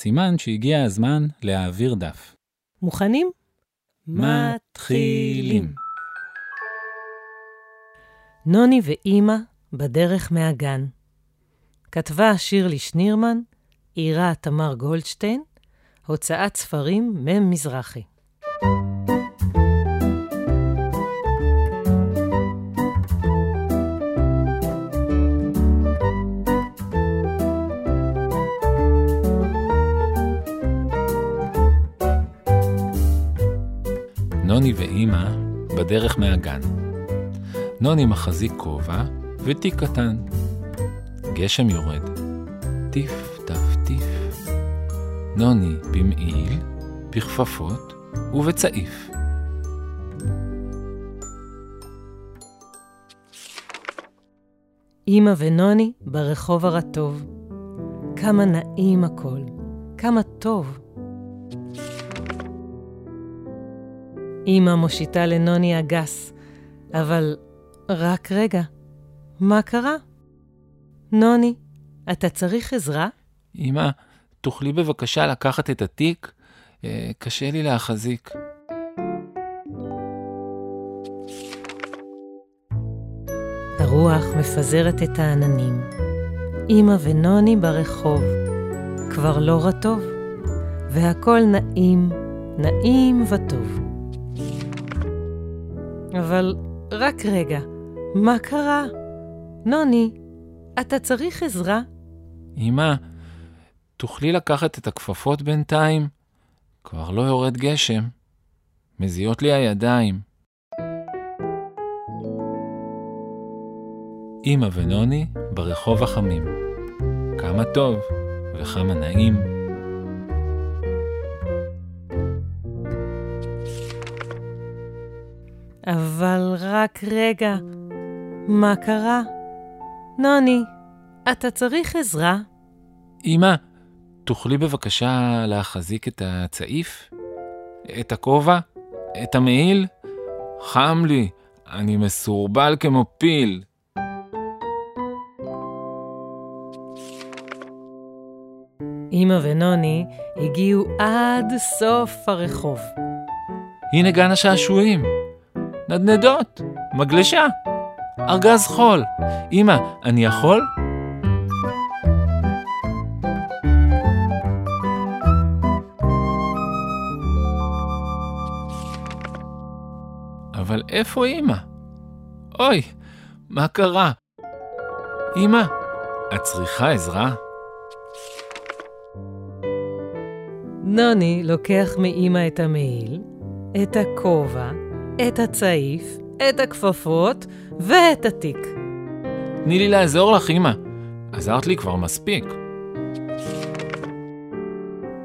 סימן שהגיע הזמן להעביר דף. מוכנים? מתחילים. נוני ואמא בדרך מהגן. כתבה שירלי שנירמן, איירה תמר גולדשטיין, הוצאת ספרים מ' מזרחי. נוני ואמא בדרך מהגן. נוני מחזיק כובע ותיק קטן. גשם יורד. טיף, טף, טיף. נוני במעיל, בכפפות ובצעיף. אמא ונוני ברחוב הרטוב. כמה נעים הכל, כמה טוב. אמא מושיטה לנוני הגס, אבל רק רגע, מה קרה? נוני, אתה צריך עזרה? אמא, תוכלי בבקשה לקחת את התיק? קשה לי להחזיק. הרוח מפזרת את העננים. אמא ונוני ברחוב, כבר לא רטוב, והכל נעים, נעים וטוב. אבל רק רגע, מה קרה? נוני, אתה צריך עזרה? אמא, תוכלי לקחת את הכפפות בינתיים? כבר לא יורד גשם. מזיעות לי הידיים. אמא ונוני ברחוב החמים. כמה טוב וכמה נעים. אבל רק רגע, מה קרה? נוני, אתה צריך עזרה? אמא, תוכלי בבקשה להחזיק את הצעיף? את הכובע? את המעיל? חם לי, אני מסורבל כמו פיל. אמא ונוני הגיעו עד סוף הרחוב. הנה גן השעשועים. נדנדות, מגלשה, ארגז חול. אמא, אני יכול? אבל איפה אמא? אוי, מה קרה? אמא, את צריכה עזרה? נוני לוקח מאמא את המעיל, את הכובע, את הצעיף, את הכפפות ואת התיק. תני לי לעזור לך, אמא. עזרת לי כבר מספיק.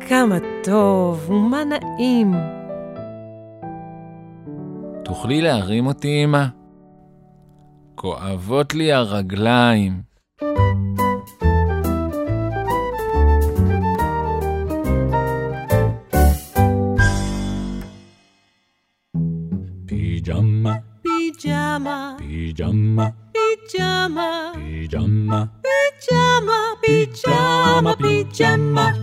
כמה טוב ומה נעים. תוכלי להרים אותי, אמא? כואבות לי הרגליים. פיג'אמה, פיג'אמה, פיג'אמה, פיג'אמה, פיג'אמה, פיג'אמה, פיג'אמה, פיג'אמה.